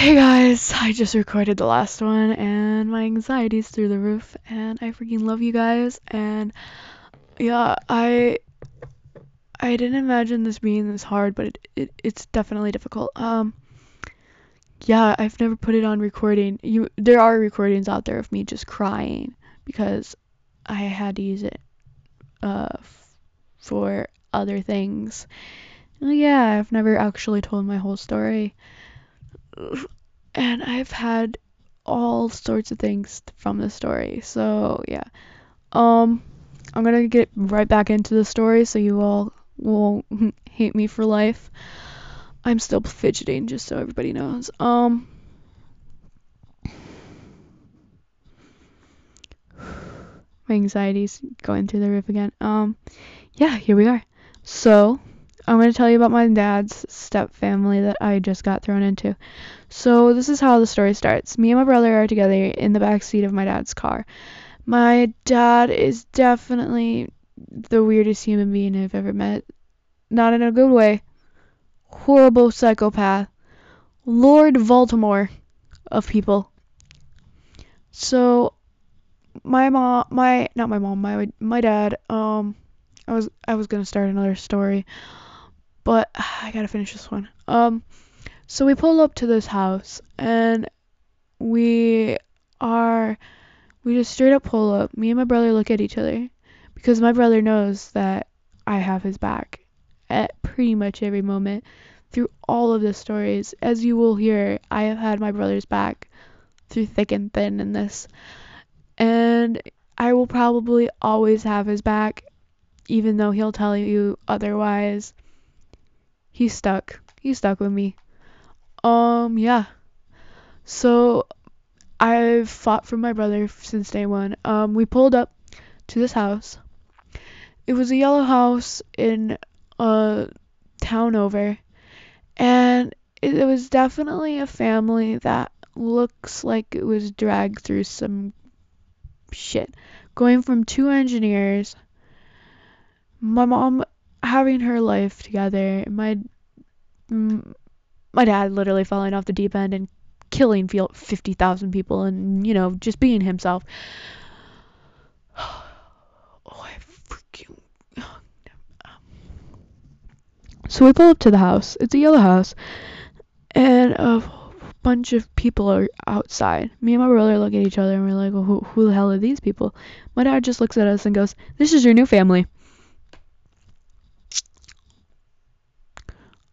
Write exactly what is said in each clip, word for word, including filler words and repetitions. Hey guys, I just recorded the last one and my anxiety's through the roof and I freaking love you guys. And yeah, I I didn't imagine this being this hard, but it, it it's definitely difficult. Um yeah, I've never put it on recording. You there are recordings out there of me just crying because I had to use it uh f- for other things. Yeah, I've never actually told my whole story. And I've had all sorts of things from the story, so yeah. Um, I'm gonna get right back into the story so you all won't hate me for life. I'm still fidgeting, just so everybody knows. Um, my anxiety's going through the roof again. Um, yeah, here we are. So I'm going to tell you about my dad's step family that I just got thrown into. So this is how the story starts. Me and my brother are together in the back seat of my dad's car. My dad is definitely the weirdest human being I've ever met. Not in a good way. Horrible psychopath. Lord Voldemort of people. So my mom, my not my mom, my my dad. Um, I was I was going to start another story. But I gotta finish this one. Um, so we pull up to this house and we are, we just straight up pull up. Me and my brother look at each other because my brother knows that I have his back at pretty much every moment through all of the stories. As you will hear, I have had my brother's back through thick and thin in this. And I will probably always have his back, even though he'll tell you otherwise. He's stuck. He's stuck with me. Um, yeah. So, I've fought for my brother since day one. Um, we pulled up to this house. It was a yellow house in a town over. And it, it was definitely a family that looks like it was dragged through some shit. Going from two engineers, my mom having her life together, my my dad literally falling off the deep end and killing fifty thousand people and, you know, just being himself. Oh, I freaking... So we pull up to the house. It's a yellow house. And a bunch of people are outside. Me and my brother look at each other and we're like, well, who, who the hell are these people? My dad just looks at us and goes, "This is your new family."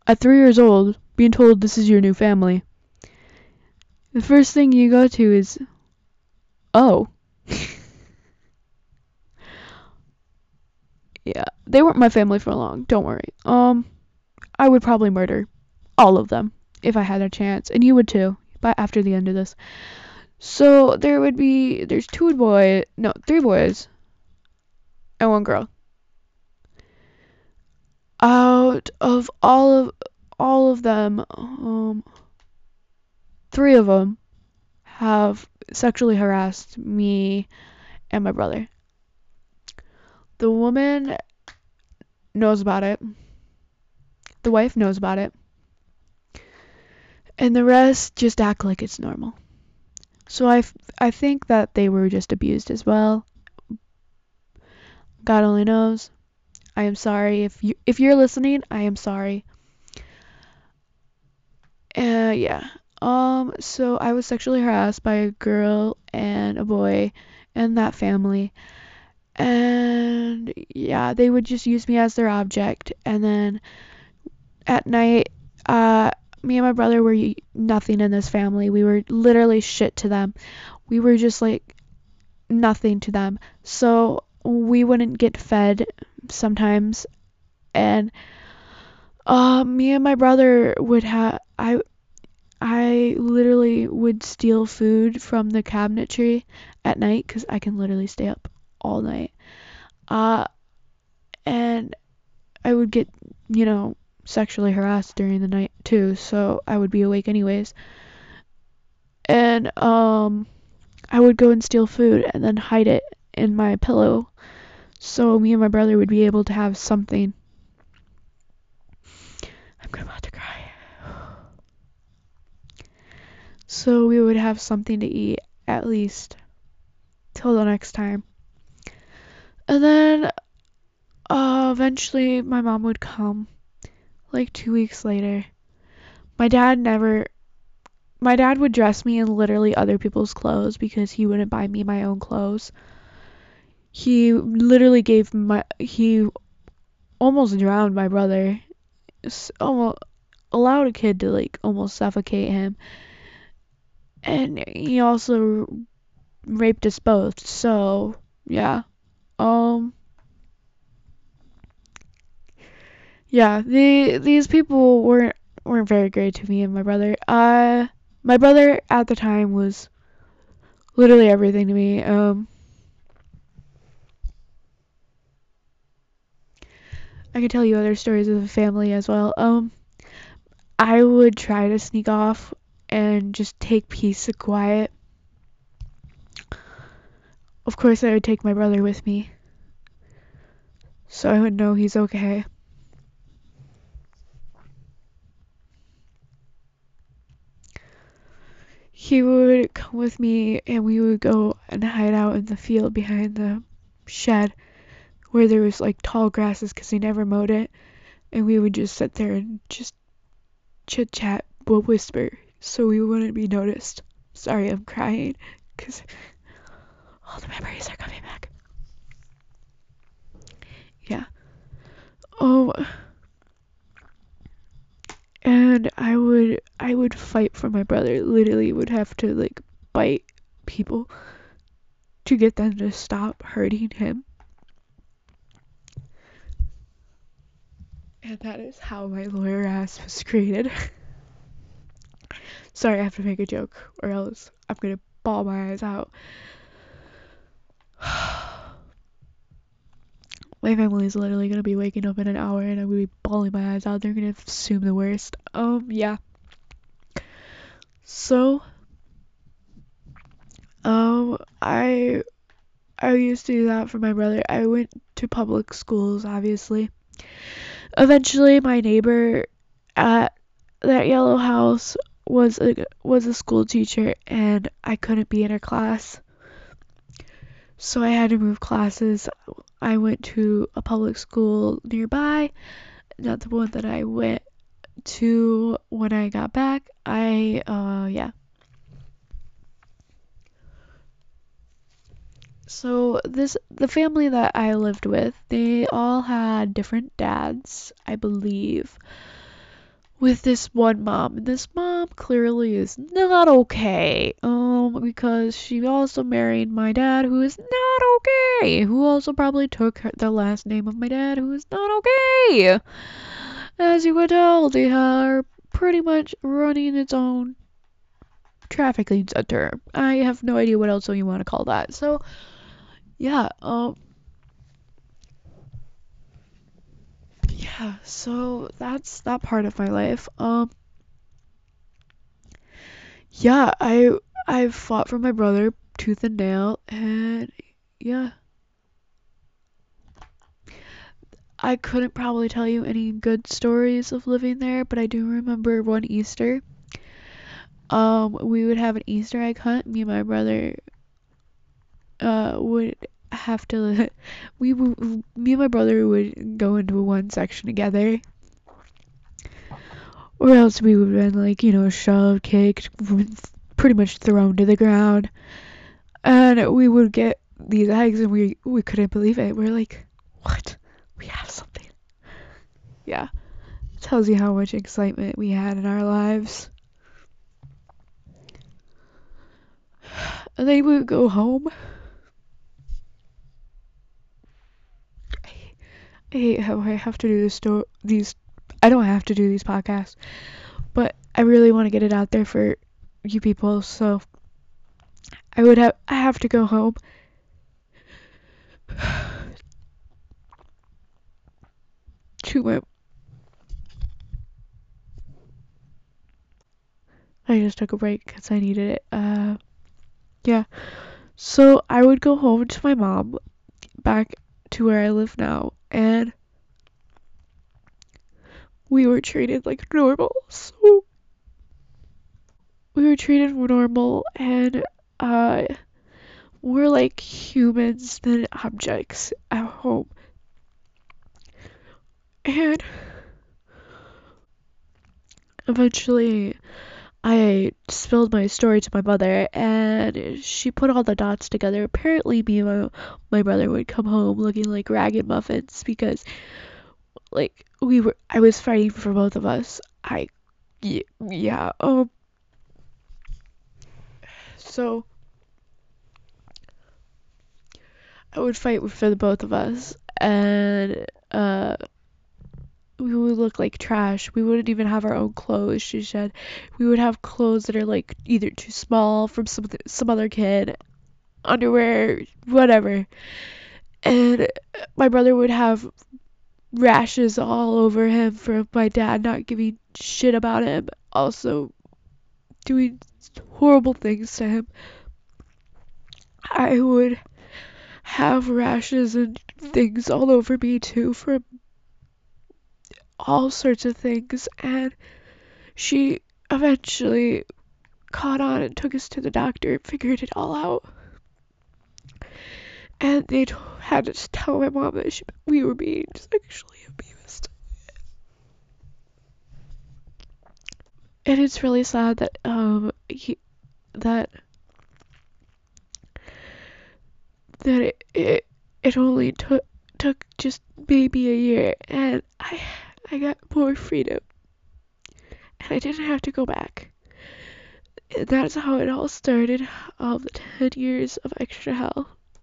At three years old, being told this is your new family, the first thing you go to is, oh. Yeah, they weren't my family for long, don't worry. Um, I would probably murder all of them if I had a chance, and you would too, by after the end of this. So there would be, there's two boys, no, three boys, and one girl. Out of all of all of them, um, three of them have sexually harassed me and my brother. The woman knows about it. The wife knows about it. And the rest just act like it's normal. So I, I think that they were just abused as well. God only knows. I am sorry. If, you, if you're listening, I am sorry. Uh, yeah. Um. So I was sexually harassed by a girl and a boy and that family. And yeah, they would just use me as their object. And then at night, uh, me and my brother were nothing in this family. We were literally shit to them. We were just like nothing to them. So we wouldn't get fed sometimes, and uh, me and my brother would have, I I literally would steal food from the cabinetry at night, because I can literally stay up all night, uh, and I would get, you know, sexually harassed during the night too, so I would be awake anyways, and um, I would go and steal food and then hide it in my pillow, so me and my brother would be able to have something. I'm about to cry. so we would have something to eat at least till the next time. And then uh, eventually my mom would come like two weeks later. My dad never my dad would dress me in literally other people's clothes because he wouldn't buy me my own clothes. He literally gave my he almost drowned my brother. Almost allowed a kid to like almost suffocate him. And he also raped us both. So, yeah. Um Yeah, the these people weren't weren't very great to me and my brother. Uh my brother at the time was literally everything to me. Um I could tell you other stories of the family as well. Um I would try to sneak off and just take peace and quiet. Of course, I would take my brother with me, so I would know he's okay. He would come with me, and we would go and hide out in the field behind the shed where there was like tall grasses because they never mowed it, and we would just sit there and just chit-chat, but whisper, so we wouldn't be noticed. Sorry, I'm crying because all the memories are coming back. Yeah. Oh. And I would, I would fight for my brother. Literally would have to, like, bite people to get them to stop hurting him. And that is how my lawyer ass was created. Sorry, I have to make a joke, or else I'm gonna bawl my eyes out. My family's literally gonna be waking up in an hour and I'm gonna be bawling my eyes out. They're gonna assume the worst. Um, yeah. So, um, I, I used to do that for my brother. I went to public schools, obviously. Eventually, my neighbor at that yellow house was a, was a school teacher, and I couldn't be in her class. So I had to move classes. I went to a public school nearby, not the one that I went to when I got back. I, uh, yeah. So this, the family that I lived with, they all had different dads, I believe, with this one mom. And this mom clearly is not okay. Um, because she also married my dad, who is not okay. Who also probably took her, the last name of my dad, who is not okay. As you can tell, they are pretty much running its own trafficking center. I have no idea what else you want to call that. So, yeah. Um. Yeah, so that's that part of my life. Um, yeah, I, I've fought for my brother tooth and nail, and yeah. I couldn't probably tell you any good stories of living there, but I do remember one Easter. Um, we would have an Easter egg hunt. Me and my brother, uh, would... have to we would me and my brother would go into one section together, or else we would have been like, you know, shoved, kicked, pretty much thrown to the ground. And we would get these eggs, and we we couldn't believe it. We're like, what, we have something. Yeah, it tells you how much excitement we had in our lives. And then we would go home. I hate how I have to do this sto- these, I don't have to do these podcasts, but I really want to get it out there for you people, so I would have, I have to go home. To my, I just took a break because I needed it, uh, yeah, so I would go home to my mom, back to where I live now, and we were treated like normal. So we we were treated normal and uh, we're like humans than objects at home. And eventually I spilled my story to my mother, and she put all the dots together. Apparently me and my, my brother would come home looking like ragged muffins because like we were I was fighting for both of us. I yeah um so I would fight for the both of us, and uh we would look like trash. We wouldn't even have our own clothes, she said. We would have clothes that are like either too small from some some other kid, underwear, whatever. And my brother would have rashes all over him from my dad not giving shit about him, also doing horrible things to him. I would have rashes and things all over me too from all sorts of things, and she eventually caught on and took us to the doctor and figured it all out. And they t- had to tell my mom that she, we were being sexually abused. And it's really sad that um he, that that it it, it only took took just maybe a year, and I. I got more freedom, and I didn't have to go back. That's how it all started, all the ten years of extra hell.